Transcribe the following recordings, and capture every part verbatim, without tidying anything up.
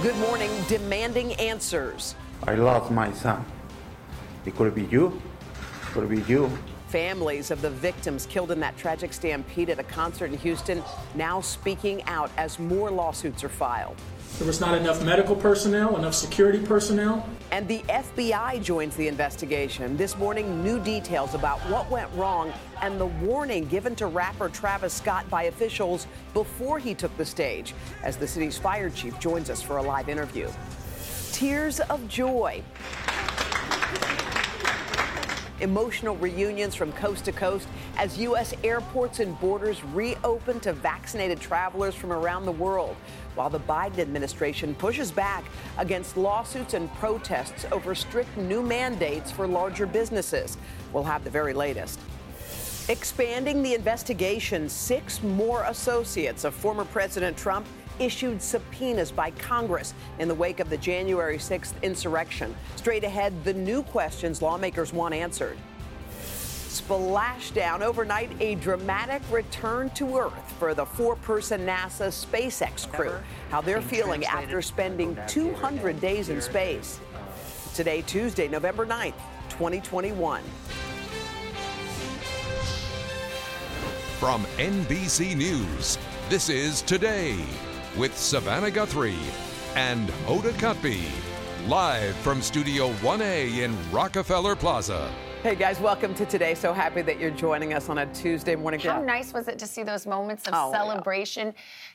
Good morning, demanding answers. I lost my son. It could be you. It could be you. Families of the victims killed in that tragic stampede at a concert in Houston now speaking out as more lawsuits are filed. There was not enough medical personnel, enough security personnel. And the F B I joins the investigation. This morning, new details about what went wrong and the warning given to rapper Travis Scott by officials before he took the stage, as the city's fire chief joins us for a live interview. Tears of joy. Emotional reunions from coast to coast as U S airports and borders reopen to vaccinated travelers from around the world, while the Biden administration pushes back against lawsuits and protests over strict new mandates for larger businesses. We'll have the very latest. Expanding the investigation, six more associates of former President Trump issued subpoenas by Congress in the wake of the January sixth insurrection. Straight ahead, the new questions lawmakers want answered. Splashdown overnight, a dramatic return to Earth for the four-person NASA SpaceX crew. How they're feeling after spending two hundred days in space. Today, Tuesday, November ninth, twenty twenty-one. From N B C News, this is Today with Savannah Guthrie and Hoda Kotb, live from Studio one A in Rockefeller Plaza. Hey guys, welcome to Today. So happy that you're joining us on a Tuesday morning. How nice was it to see those moments of oh, celebration? Yeah.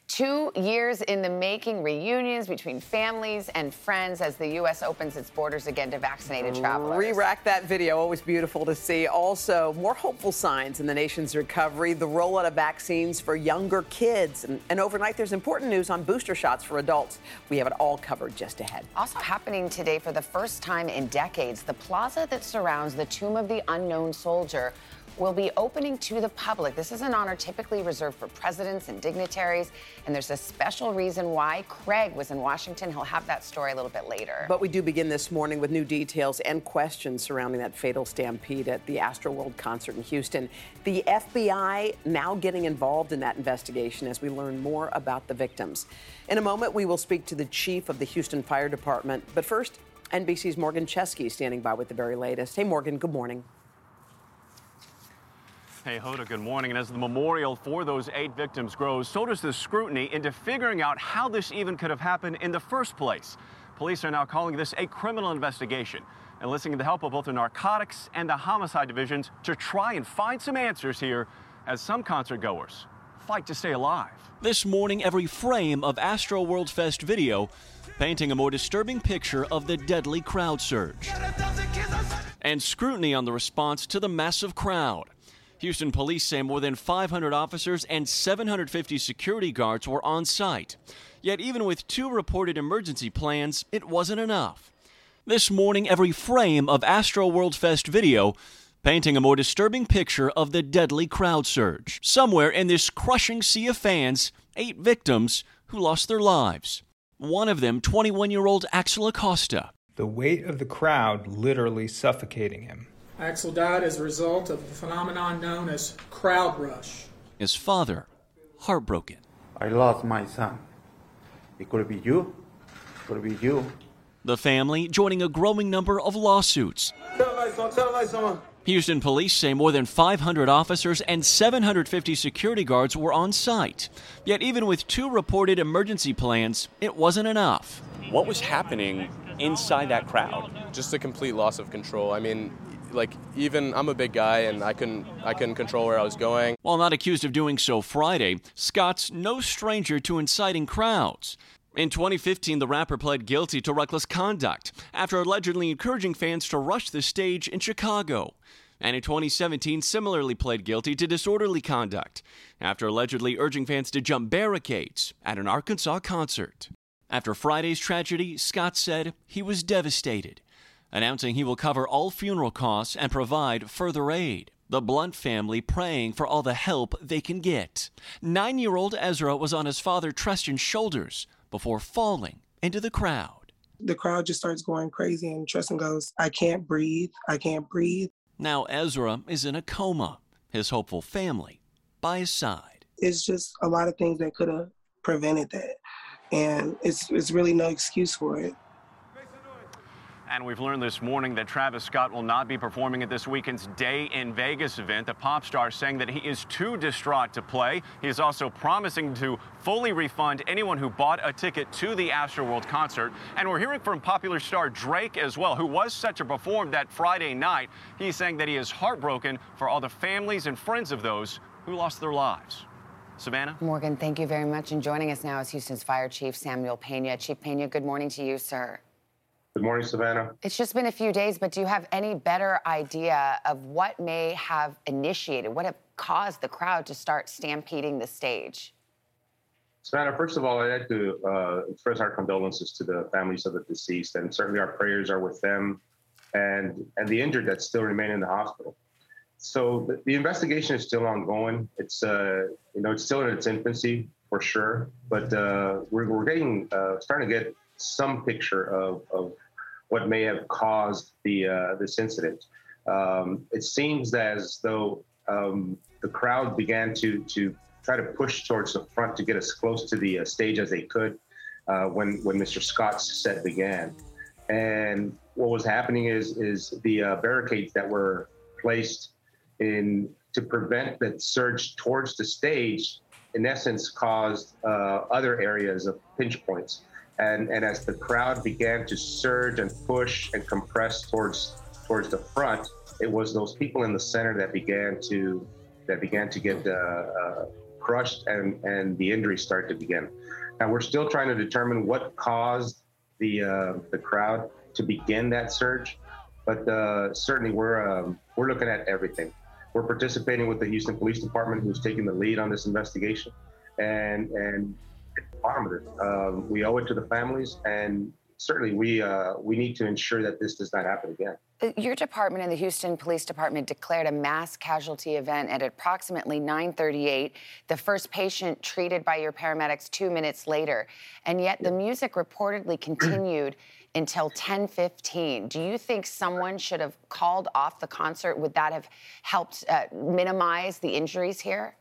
Two years in the making, reunions between families and friends as the U S opens its borders again to vaccinated travelers. Re-rack that video, always beautiful to see. Also, more hopeful signs in the nation's recovery, the rollout of vaccines for younger kids. And, and overnight, there's important news on booster shots for adults. We have it all covered just ahead. Also happening today for the first time in decades, the plaza that surrounds the tomb of the unknown soldier will be opening to the public. This is an honor typically reserved for presidents and dignitaries, and there's a special reason why. Craig was in Washington. He'll have that story a little bit later. But we do begin this morning with new details and questions surrounding that fatal stampede at the Astroworld concert in Houston. The F B I now getting involved in that investigation as we learn more about the victims. In a moment, we will speak to the chief of the Houston Fire Department. But first, N B C's Morgan Chesky standing by with the very latest. Hey, Morgan, good morning. Hey, Hoda, good morning. And as the memorial for those eight victims grows, so does the scrutiny into figuring out how this even could have happened in the first place. Police are now calling this a criminal investigation and enlisting the help of both the narcotics and the homicide divisions to try and find some answers here as some concertgoers fight to stay alive. This morning, every frame of Astroworld Fest video painting a more disturbing picture of the deadly crowd surge and scrutiny on the response to the massive crowd. Houston police say more than five hundred officers and seven hundred fifty security guards were on site. Yet even with two reported emergency plans, it wasn't enough. This morning, every frame of Astroworld Fest video painting a more disturbing picture of the deadly crowd surge. Somewhere in this crushing sea of fans, eight victims who lost their lives. One of them, twenty-one-year-old Axel Acosta. The weight of the crowd literally suffocating him. Axel died as a result of the phenomenon known as crowd rush. His father, heartbroken. I lost my son. It could be you. It could be you. The family joining a growing number of lawsuits. Tell lies on, tell lies on. Houston police say more than five hundred officers and seven hundred fifty security guards were on site. Yet even with two reported emergency plans, it wasn't enough. What was happening inside that crowd? Just a complete loss of control. I mean, like, even I'm a big guy and I couldn't I couldn't control where I was going. While not accused of doing so Friday, Scott's no stranger to inciting crowds. In twenty fifteen, the rapper pled guilty to reckless conduct after allegedly encouraging fans to rush the stage in Chicago. and in twenty seventeen similarly pled guilty to disorderly conduct after allegedly urging fans to jump barricades at an Arkansas concert. After Friday's tragedy, Scott said he was devastated, announcing he will cover all funeral costs and provide further aid. The Blunt family praying for all the help they can get. Nine-year-old Ezra was on his father Treston's shoulders before falling into the crowd. The crowd just starts going crazy and Treston goes, I can't breathe, I can't breathe. Now Ezra is in a coma, his hopeful family by his side. It's just a lot of things that could have prevented that. And it's it's really no excuse for it. And we've learned this morning that Travis Scott will not be performing at this weekend's Day in Vegas event. The pop star saying that he is too distraught to play. He is also promising to fully refund anyone who bought a ticket to the Astroworld concert. And we're hearing from popular star Drake as well, who was set to perform that Friday night. He's saying that he is heartbroken for all the families and friends of those who lost their lives. Savannah? Morgan, thank you very much. And joining us now is Houston's Fire Chief Samuel Peña. Chief Peña, good morning to you, sir. Good morning, Savannah. It's just been a few days, but do you have any better idea of what may have initiated, what have caused the crowd to start stampeding the stage? Savannah, first of all, I'd like to uh, express our condolences to the families of the deceased, and certainly our prayers are with them and, and the injured that still remain in the hospital. So the, the investigation is still ongoing. It's uh, you know it's still in its infancy for sure, but uh, we're we're getting uh, starting to get some picture of of. what may have caused the uh, this incident. Um, it seems as though um, the crowd began to to try to push towards the front to get as close to the uh, stage as they could uh, when when Mister Scott's set began. And what was happening is is the uh, barricades that were placed in to prevent that surge towards the stage, in essence, caused uh, other areas of pinch points. And, and as the crowd began to surge and push and compress towards towards the front, it was those people in the center that began to that began to get uh, uh, crushed, and, and the injuries started to begin. Now we're still trying to determine what caused the uh, the crowd to begin that surge, but uh, certainly we're um, we're looking at everything. We're participating with the Houston Police Department, who's taking the lead on this investigation, and and. At the bottom of it. Um, we owe it to the families, and certainly we uh, we need to ensure that this does not happen again. Your department and the Houston Police Department declared a mass casualty event at approximately nine thirty-eight, the first patient treated by your paramedics two minutes later, and yet the music reportedly continued until ten fifteen. Do you think someone should have called off the concert? Would that have helped uh, minimize the injuries here?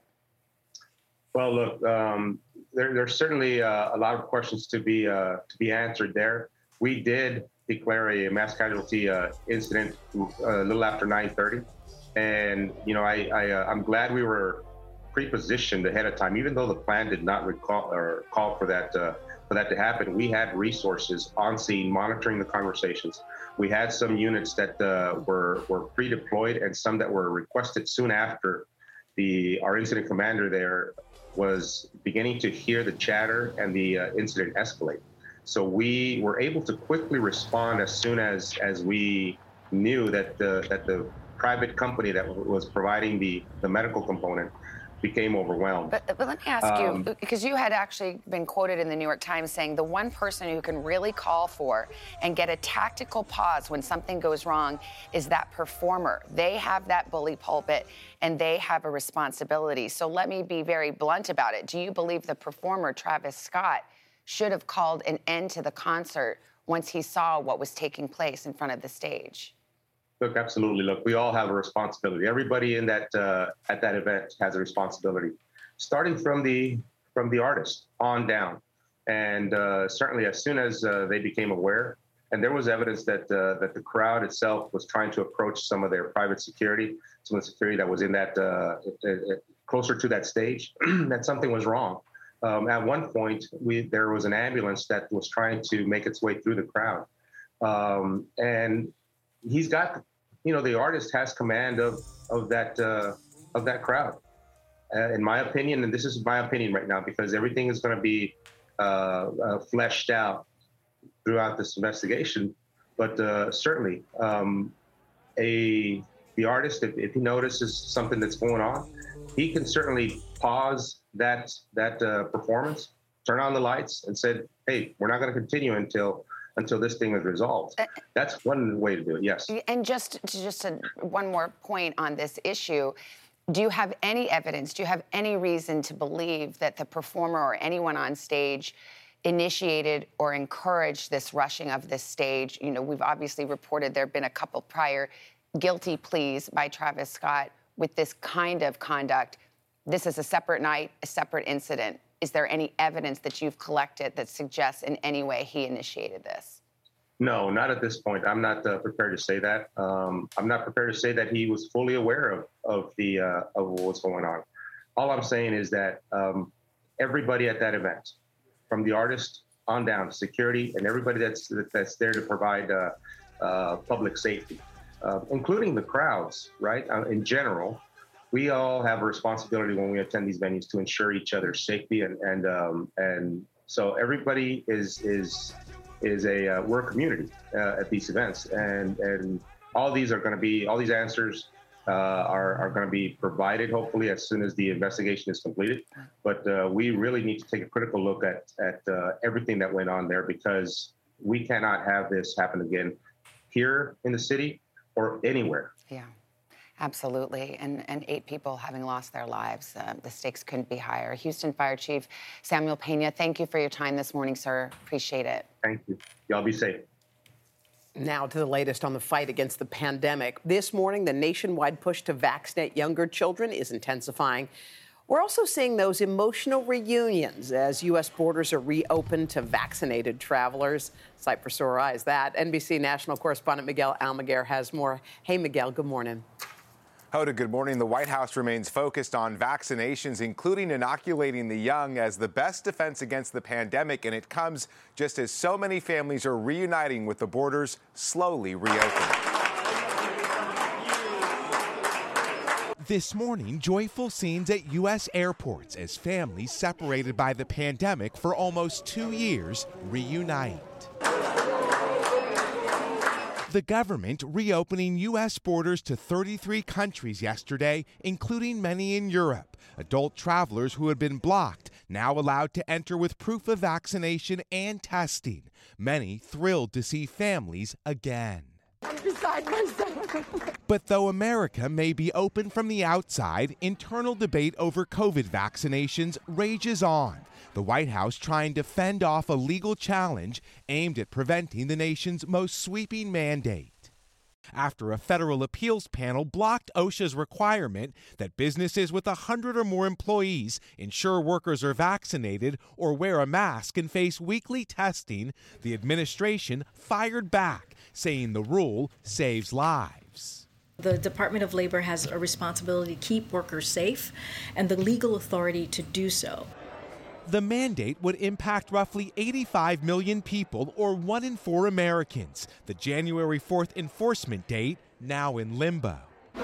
Well, look, um, there, there's certainly uh, a lot of questions to be uh, to be answered there. We did declare a mass casualty uh, incident a little after nine thirty, and you know I, I uh, I'm glad we were pre-positioned ahead of time. Even though the plan did not recall or call for that uh, for that to happen, we had resources on scene monitoring the conversations. We had some units that uh, were were pre-deployed and some that were requested soon after. The our incident commander there was beginning to hear the chatter and the uh, incident escalate. So we were able to quickly respond as soon as, as we knew that the that the private company that w- was providing the, the medical component became overwhelmed. But, but let me ask um, you, because you had actually been quoted in the New York Times saying the one person who can really call for and get a tactical pause when something goes wrong is that performer. They have that bully pulpit and they have a responsibility. So let me be very blunt about it. Do you believe the performer, Travis Scott, should have called an end to the concert once he saw what was taking place in front of the stage? Look, absolutely. Look, we all have a responsibility. Everybody in that uh, at that event has a responsibility, starting from the from the artist on down. And uh, certainly, as soon as uh, they became aware, and there was evidence that uh, that the crowd itself was trying to approach some of their private security, some of the security that was in that uh, closer to that stage, that something was wrong. Um, at one point, we there was an ambulance that was trying to make its way through the crowd, um, and he's got. You know, the artist has command of of that uh, of that crowd. Uh, in my opinion, and this is my opinion right now, because everything is going to be uh, uh, fleshed out throughout this investigation. But uh, certainly, um, a the artist, if, if he notices something that's going on, he can certainly pause that that uh, performance, turn on the lights, and said, "Hey, we're not going to continue until until this thing is resolved." Uh, That's one way to do it. Yes. And just just a, one more point on this issue. Do you have any evidence? Do you have any reason to believe that the performer or anyone on stage initiated or encouraged this rushing of this stage? You know, we've obviously reported there have been a couple prior guilty pleas by Travis Scott with this kind of conduct. This is a separate night, a separate incident. Is there any evidence that you've collected that suggests in any way he initiated this? No, not at this point. I'm not uh, prepared to say that. Um, I'm not prepared to say that he was fully aware of of the uh, of what's going on. All I'm saying is that um, everybody at that event, from the artist on down, security, and everybody that's that's there to provide uh, uh, public safety, uh, including the crowds, right? Uh, in general, we all have a responsibility when we attend these venues to ensure each other's safety, and and um, and so everybody is is. is a uh, we're a community uh, at these events, and and all these are going to be all these answers uh, are are going to be provided hopefully as soon as the investigation is completed. But uh, we really need to take a critical look at at uh, everything that went on there, because we cannot have this happen again here in the city or anywhere. Yeah, absolutely. And and eight people having lost their lives. Uh, the stakes couldn't be higher. Houston Fire Chief Samuel Peña, thank you for your time this morning, sir. Appreciate it. Thank you. Y'all be safe. Now to the latest on the fight against the pandemic. This morning, the nationwide push to vaccinate younger children is intensifying. We're also seeing those emotional reunions as U S borders are reopened to vaccinated travelers. Sight for sore eyes, that. N B C national correspondent Miguel Almaguer has more. Hey, Miguel, good morning. Hoda, good morning. The White House remains focused on vaccinations, including inoculating the young, as the best defense against the pandemic, and it comes just as so many families are reuniting with the borders slowly reopening. This morning, joyful scenes at U S airports as families separated by the pandemic for almost two years reunite. The government reopening U S borders to thirty-three countries yesterday, including many in Europe. Adult travelers who had been blocked now allowed to enter with proof of vaccination and testing. Many thrilled to see families again. I'm beside myself. But though America may be open from the outside, internal debate over COVID vaccinations rages on. The White House trying to fend off a legal challenge aimed at preventing the nation's most sweeping mandate, after a federal appeals panel blocked OSHA's requirement that businesses with one hundred or more employees ensure workers are vaccinated or wear a mask and face weekly testing. The administration fired back, saying the rule saves lives. The Department of Labor has a responsibility to keep workers safe and the legal authority to do so. The mandate would impact roughly eighty-five million people, or one in four Americans. The January fourth enforcement date now in limbo.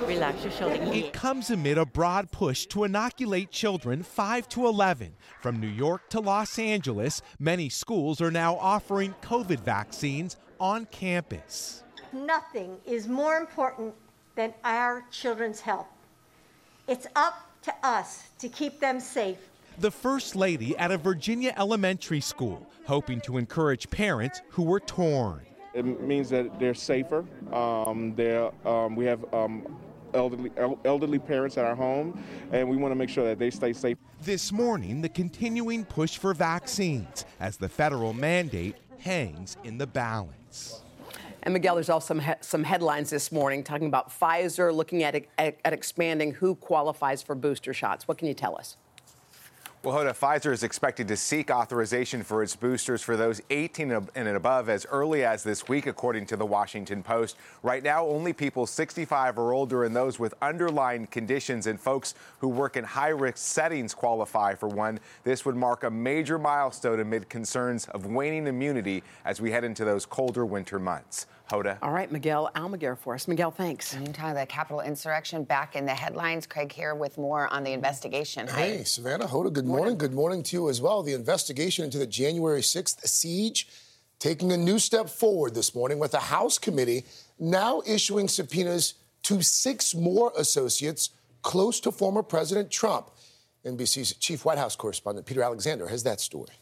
Relax your shoulder. It comes amid a broad push to inoculate children five to eleven. From New York to Los Angeles, many schools are now offering COVID vaccines on campus. Nothing is more important than our children's health. It's up to us to keep them safe. The First Lady at a Virginia elementary school, hoping to encourage parents who were torn. It means that they're safer. Um, they're, um, we have um, elderly, elderly parents at our home, and we want to make sure that they stay safe. This morning, the continuing push for vaccines as the federal mandate hangs in the balance. And Miguel, there's also some, he- some headlines this morning talking about Pfizer looking at, e- at expanding who qualifies for booster shots. What can you tell us? Well, Hoda, Pfizer is expected to seek authorization for its boosters for those eighteen and above as early as this week, according to The Washington Post. Right now, only people sixty-five or older and those with underlying conditions and folks who work in high-risk settings qualify for one. This would mark a major milestone amid concerns of waning immunity as we head into those colder winter months. Hoda. All right, Miguel Almaguer for us. Miguel, thanks. Meantime, the Capitol insurrection back in the headlines. Craig here with more on the investigation. Hey, Savannah, Hoda, good morning. Morning. Good morning to you as well. The investigation into the January sixth siege taking a new step forward this morning, with the House committee now issuing subpoenas to six more associates close to former President Trump. N B C's chief White House correspondent Peter Alexander has that story.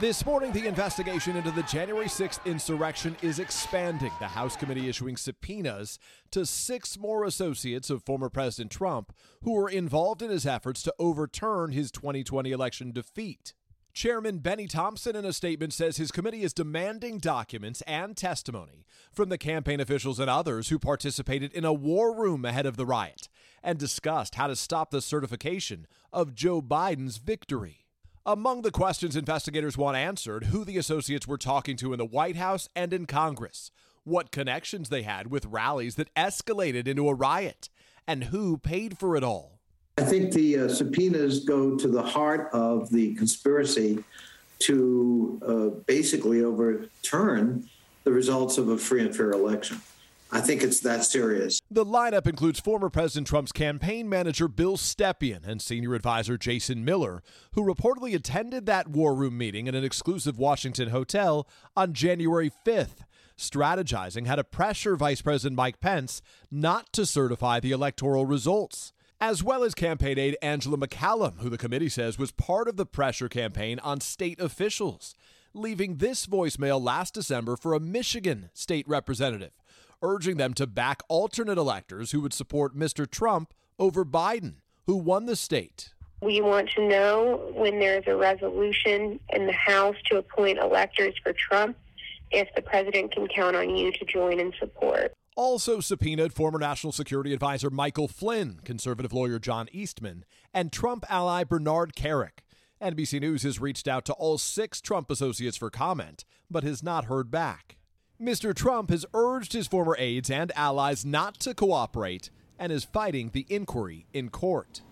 This morning, the investigation into the January sixth insurrection is expanding, the House committee issuing subpoenas to six more associates of former President Trump who were involved in his efforts to overturn his twenty twenty election defeat. Chairman Bennie Thompson, in a statement, says his committee is demanding documents and testimony from the campaign officials and others who participated in a war room ahead of the riot and discussed how to stop the certification of Joe Biden's victory. Among the questions investigators want answered, who the associates were talking to in the White House and in Congress, what connections they had with rallies that escalated into a riot, and who paid for it all. I think the uh, subpoenas go to the heart of the conspiracy to uh, basically overturn the results of a free and fair election. I think it's that serious. The lineup includes former President Trump's campaign manager, Bill Stepien, and senior advisor Jason Miller, who reportedly attended that war room meeting in an exclusive Washington hotel on January fifth, strategizing how to pressure Vice President Mike Pence not to certify the electoral results, as well as campaign aide Angela McCallum, who the committee says was part of the pressure campaign on state officials, leaving this voicemail last December for a Michigan state representative, urging them to back alternate electors who would support Mister Trump over Biden, who won the state. We want to know when there's a resolution in the House to appoint electors for Trump, if the president can count on you to join in support. Also subpoenaed former National Security Advisor Michael Flynn, conservative lawyer John Eastman, and Trump ally Bernard Carrick. N B C News has reached out to all six Trump associates for comment, but has not heard back. Mister Trump has urged his former aides and allies not to cooperate and is fighting the inquiry in court.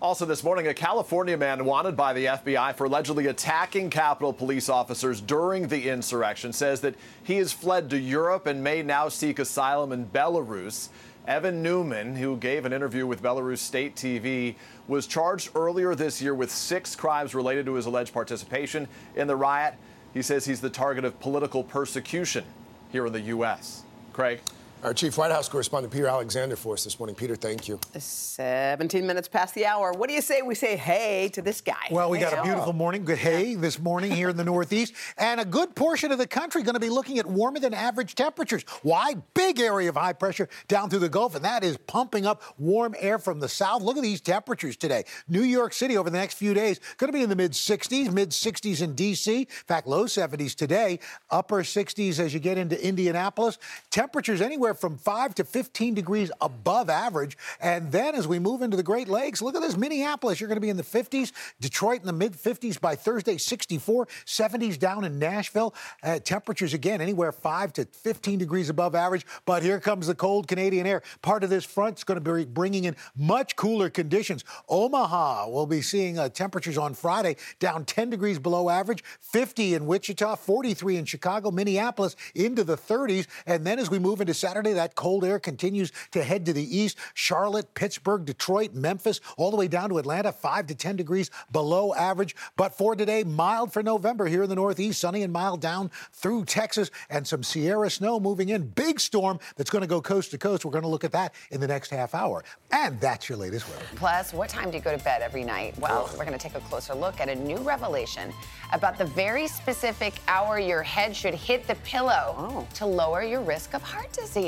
Also this morning, a California man wanted by the F B I for allegedly attacking Capitol police officers during the insurrection says that he has fled to Europe and may now seek asylum in Belarus. Evan Newman, who gave an interview with Belarus State T V, was charged earlier this year with six crimes related to his alleged participation in the riot. He says he's the target of political persecution here in the U S. Craig? Our chief White House correspondent, Peter Alexander, for us this morning. Peter, thank you. seventeen minutes past the hour. What do you say we say hey to this guy? Well, we hey, got a beautiful morning. Good hey yeah. this morning here in the Northeast. And a good portion of the country going to be looking at warmer than average temperatures. Why? Big area of high pressure down through the Gulf, and that is pumping up warm air from the south. Look at these temperatures today. New York City over the next few days going to be in the mid sixties, mid sixties in D C. In fact, low seventies today, upper sixties as you get into Indianapolis. Temperatures anywhere from five to fifteen degrees above average. And then as we move into the Great Lakes, look at this. Minneapolis, you're going to be in the fifties. Detroit in the mid fifties by Thursday, sixty-four. seventies down in Nashville. Uh, temperatures, again, anywhere five to fifteen degrees above average. But here comes the cold Canadian air. Part of this front's going to be bringing in much cooler conditions. Omaha will be seeing uh, temperatures on Friday down ten degrees below average, fifty in Wichita, forty-three in Chicago, Minneapolis into the thirties. And then as we move into Saturday, that cold air continues to head to the east. Charlotte, Pittsburgh, Detroit, Memphis, all the way down to Atlanta, five to ten degrees below average. But for today, mild for November here in the Northeast, sunny and mild down through Texas, and some Sierra snow moving in. Big storm that's going to go coast to coast. We're going to look at that in the next half hour. And that's your latest weather. Plus, what time do you go to bed every night? Well, we're going to take a closer look at a new revelation about the very specific hour your head should hit the pillow oh. to lower your risk of heart disease.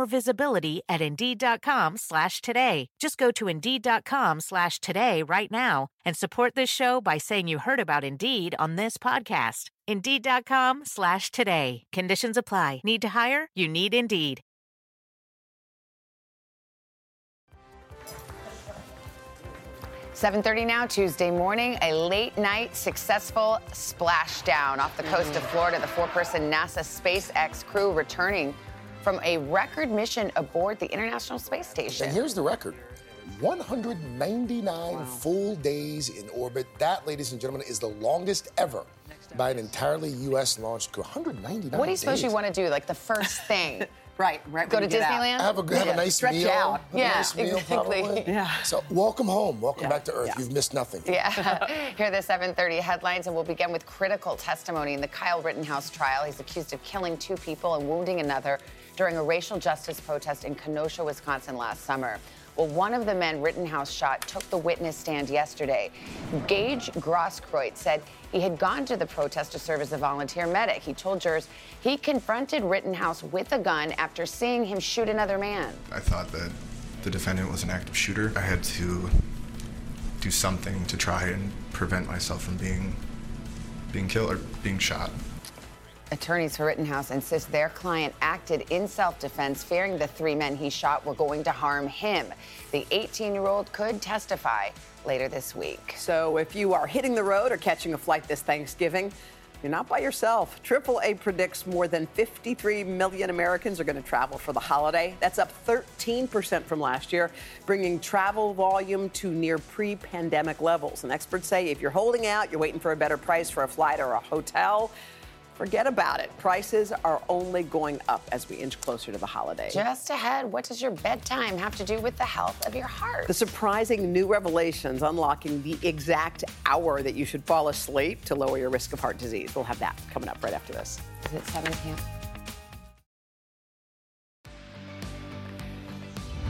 more visibility at Indeed.com slash today. Just go to Indeed.com slash today right now and support this show by saying you heard about Indeed on this podcast. Indeed.com slash today. Conditions apply. Need to hire? You need Indeed. seven thirty now, Tuesday morning, a late-night successful splashdown off the coast of Florida. The four-person NASA SpaceX crew returning from a record mission aboard the International Space Station. And here's the record. one hundred ninety-nine wow. full days in orbit. That, ladies and gentlemen, is the longest ever by an entirely U S launched crew. one hundred ninety-nine What do you days. Suppose you want to do, like the first thing? Right, right. Go to Disneyland. Have a have yeah. a nice Stretch meal. Out. Have yeah, a nice meal, exactly. Probably. Yeah. So welcome home. Welcome yeah. back to Earth. Yeah. You've missed nothing. Yeah. Here are the seven thirty headlines, and we'll begin with critical testimony in the Kyle Rittenhouse trial. He's accused of killing two people and wounding another during a racial justice protest in Kenosha, Wisconsin last summer. Well, one of the men Rittenhouse shot took the witness stand yesterday. Gage Grosskreutz said he had gone to the protest to serve as a volunteer medic. He told jurors he confronted Rittenhouse with a gun after seeing him shoot another man. I thought that the defendant was an active shooter. I had to do something to try and prevent myself from being being killed or being shot. Attorneys for Rittenhouse insist their client acted in self-defense, fearing the three men he shot were going to harm him. The eighteen-year-old could testify later this week. So if you are hitting the road or catching a flight this Thanksgiving, you're not by yourself. triple A predicts more than fifty-three million Americans are going to travel for the holiday. That's up thirteen percent from last year, bringing travel volume to near pre-pandemic levels. And experts say if you're holding out, you're waiting for a better price for a flight or a hotel, forget about it. Prices are only going up as we inch closer to the holiday. Just ahead, what does your bedtime have to do with the health of your heart? The surprising new revelations unlocking the exact hour that you should fall asleep to lower your risk of heart disease. We'll have that coming up right after this. Is it seven p.m.?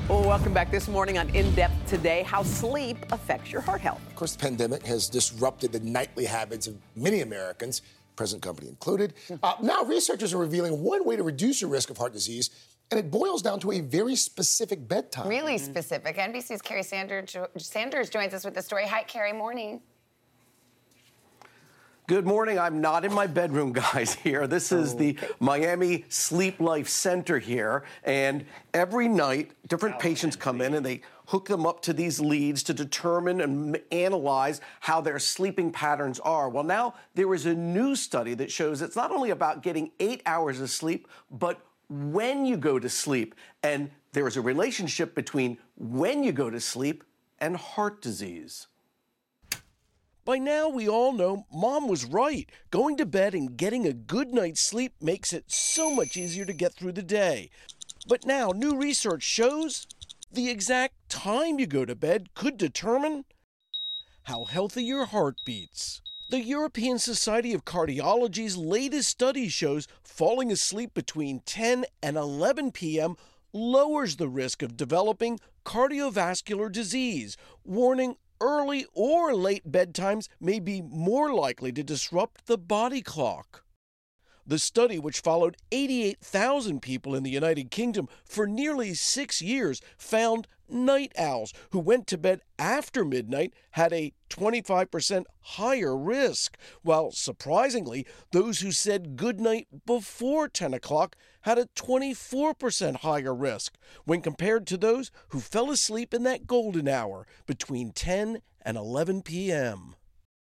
Well, welcome back this morning on In Depth Today, how sleep affects your heart health. Of course, the pandemic has disrupted the nightly habits of many Americans, present company included. Uh, now researchers are revealing one way to reduce your risk of heart disease, and it boils down to a very specific bedtime. Really mm-hmm. specific. N B C's Carrie Sanders, Sanders joins us with the story. Hi, Carrie. Morning. Good morning. I'm not in my bedroom, guys, here. This is the Miami Sleep Life Center here, and every night different patients come in and they hook them up to these leads to determine and analyze how their sleeping patterns are. Well, now there is a new study that shows it's not only about getting eight hours of sleep, but when you go to sleep. And there is a relationship between when you go to sleep and heart disease. By now, we all know Mom was right. Going to bed and getting a good night's sleep makes it so much easier to get through the day. But now, new research shows the exact time you go to bed could determine how healthy your heart beats. The European Society of Cardiology's latest study shows falling asleep between ten and eleven p.m. lowers the risk of developing cardiovascular disease, warning early or late bedtimes may be more likely to disrupt the body clock. The study, which followed eighty-eight thousand people in the United Kingdom for nearly six years, found night owls who went to bed after midnight had a twenty-five percent higher risk, while surprisingly, those who said goodnight before ten o'clock had a twenty-four percent higher risk when compared to those who fell asleep in that golden hour between ten and eleven p.m.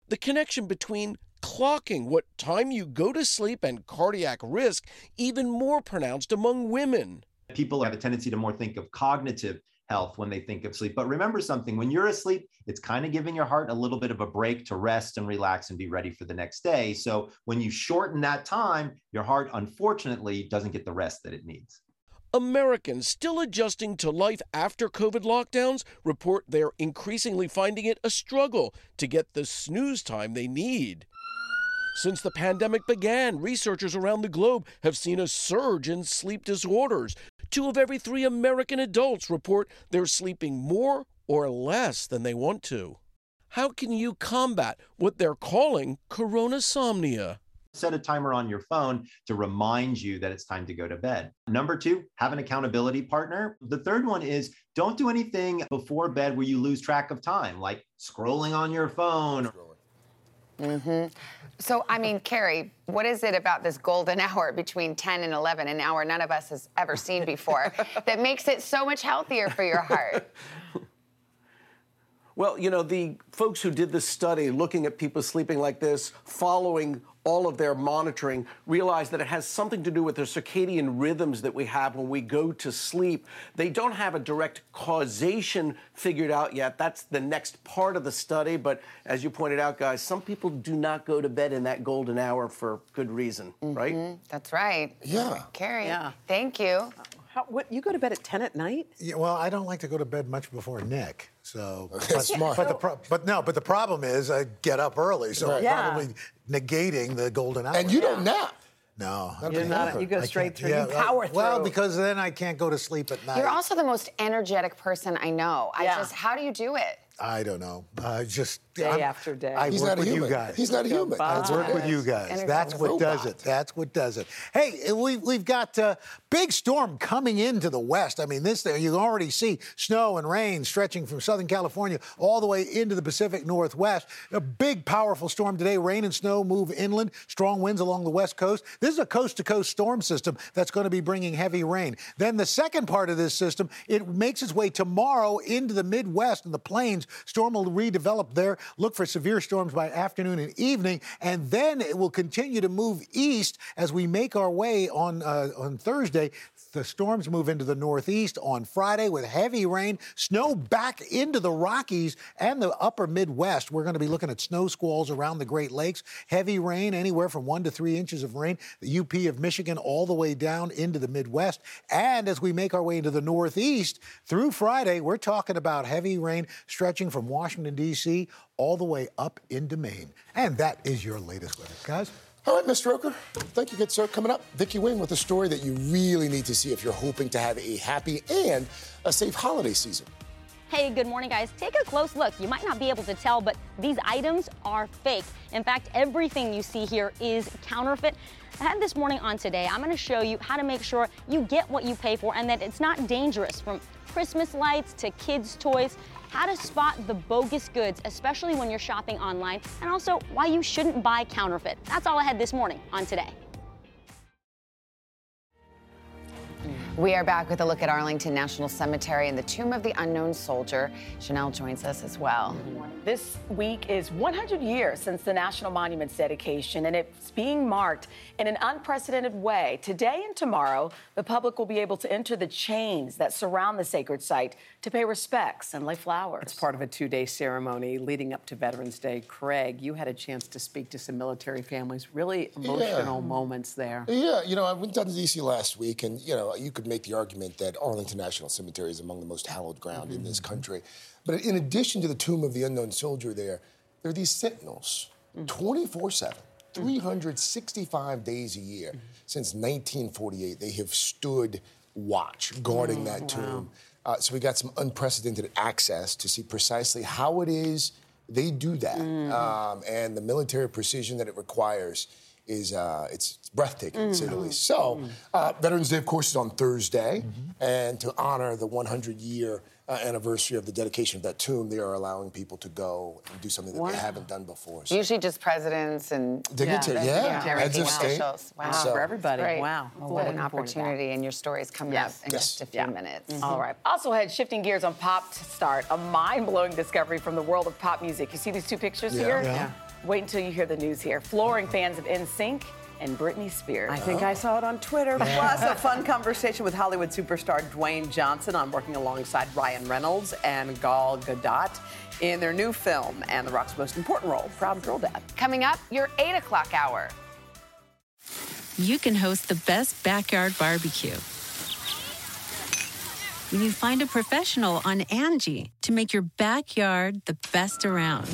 The connection between clocking what time you go to sleep and cardiac risk even more pronounced among women. People have a tendency to more think of cognitive health when they think of sleep. But remember something, when you're asleep, it's kind of giving your heart a little bit of a break to rest and relax and be ready for the next day. So when you shorten that time, your heart, unfortunately, doesn't get the rest that it needs. Americans still adjusting to life after COVID lockdowns report they're increasingly finding it a struggle to get the snooze time they need. Since the pandemic began, researchers around the globe have seen a surge in sleep disorders. Two of every three American adults report they're sleeping more or less than they want to. How can you combat what they're calling coronasomnia? Set a timer on your phone to remind you that it's time to go to bed. Number two, have an accountability partner. The third one is don't do anything before bed where you lose track of time, like scrolling on your phone. Mm-hmm. So, I mean, Carrie, what is it about this golden hour between ten and eleven, an hour none of us has ever seen before, that makes it so much healthier for your heart? Well, you know, the folks who did this study, looking at people sleeping like this, following all of their monitoring, realized that it has something to do with the circadian rhythms that we have when we go to sleep. They don't have a direct causation figured out yet. That's the next part of the study. But as you pointed out, guys, some people do not go to bed in that golden hour for good reason, mm-hmm. right? That's right. Yeah. Carrie, yeah. Thank you. How, what, you go to bed at ten at night? Yeah, well, I don't like to go to bed much before Nick. So that's but, smart. But, the pro- but no, but the problem is I get up early, so right. I'm yeah. probably negating the golden hour. And you don't nap. No. You're not, you go straight through. Yeah, you power I, through. Well, because then I can't go to sleep at night. You're also the most energetic person I know. Yeah. I just, how do you do it? I don't know. Uh, just day I'm, after day. I He's work with human. you guys. He's not a human. I work with you guys. Energy That's what robot. does it. That's what does it. Hey, we, we've got a uh, big storm coming into the West. I mean, this thing, you already see snow and rain stretching from Southern California all the way into the Pacific Northwest. A big, powerful storm today. Rain and snow move inland. Strong winds along the West Coast. This is a coast-to-coast storm system that's going to be bringing heavy rain. Then the second part of this system, it makes its way tomorrow into the Midwest and the plains. Storm will redevelop there. Look for severe storms by afternoon and evening, and then it will continue to move east as we make our way on uh, on Thursday. The storms move into the Northeast on Friday with heavy rain, snow back into the Rockies and the upper Midwest. We're going to be looking at snow squalls around the Great Lakes, heavy rain, anywhere from one to three inches of rain, the U P of Michigan all the way down into the Midwest. And as we make our way into the Northeast through Friday, we're talking about heavy rain stretching from Washington, D C all the way up into Maine. And that is your latest weather, guys. All right, Mister Roker, thank you, good sir. Coming up, Vicki Wing with a story that you really need to see if you're hoping to have a happy and a safe holiday season. Hey, good morning, guys. Take a close look. You might not be able to tell, but these items are fake. In fact, everything you see here is counterfeit. And this morning on Today, I'm going to show you how to make sure you get what you pay for and that it's not dangerous, from Christmas lights to kids' toys. How to spot the bogus goods, especially when you're shopping online, and also why you shouldn't buy counterfeit. That's all ahead this morning on Today. We are back with a look at Arlington National Cemetery and the Tomb of the Unknown Soldier. Chanel joins us as well. This week is one hundred years since the National Monument's dedication, and it's being marked in an unprecedented way. Today and tomorrow, the public will be able to enter the chains that surround the sacred site to pay respects and lay flowers. It's part of a two-day ceremony leading up to Veterans Day. Craig, you had a chance to speak to some military families. Really emotional yeah. moments there. Yeah, you know, I went down to D C last week, and, you know, you could make the argument that Arlington National Cemetery is among the most hallowed ground mm-hmm. in this country. But in addition to the Tomb of the Unknown Soldier there, there are these sentinels, mm-hmm. twenty-four seven, mm-hmm. three hundred sixty-five days a year. Mm-hmm. Since nineteen forty-eight, they have stood watch, guarding mm-hmm. that wow. tomb. Uh, so we got some unprecedented access to see precisely how it is they do that. Mm-hmm. Um, and the military precision that it requires is uh, it's breathtaking, mm. to say the least. So, uh, Veterans Day, of course, is on Thursday, mm-hmm. and to honor the one hundred year uh, anniversary of the dedication of that tomb, they are allowing people to go and do something that wow. they haven't done before. So. Usually, just presidents and dignitaries, yeah, yeah. yeah. heads of state. Wow, so, for everybody. Wow, oh, what an opportunity! And your story is coming yes. up in yes. just a few yeah. minutes. Mm-hmm. All right. Also, had shifting gears on Pop to start, a mind-blowing discovery from the world of pop music. You see these two pictures yeah. here? Yeah. yeah. Wait until you hear the news here. Flooring fans of N Sync and Britney Spears. I think oh. I saw it on Twitter. Plus, a fun conversation with Hollywood superstar Dwayne Johnson on working alongside Ryan Reynolds and Gal Gadot in their new film and The Rock's most important role, Proud Girl Dad. Coming up, your eight o'clock hour. You can host the best backyard barbecue when you find a professional on Angie to make your backyard the best around.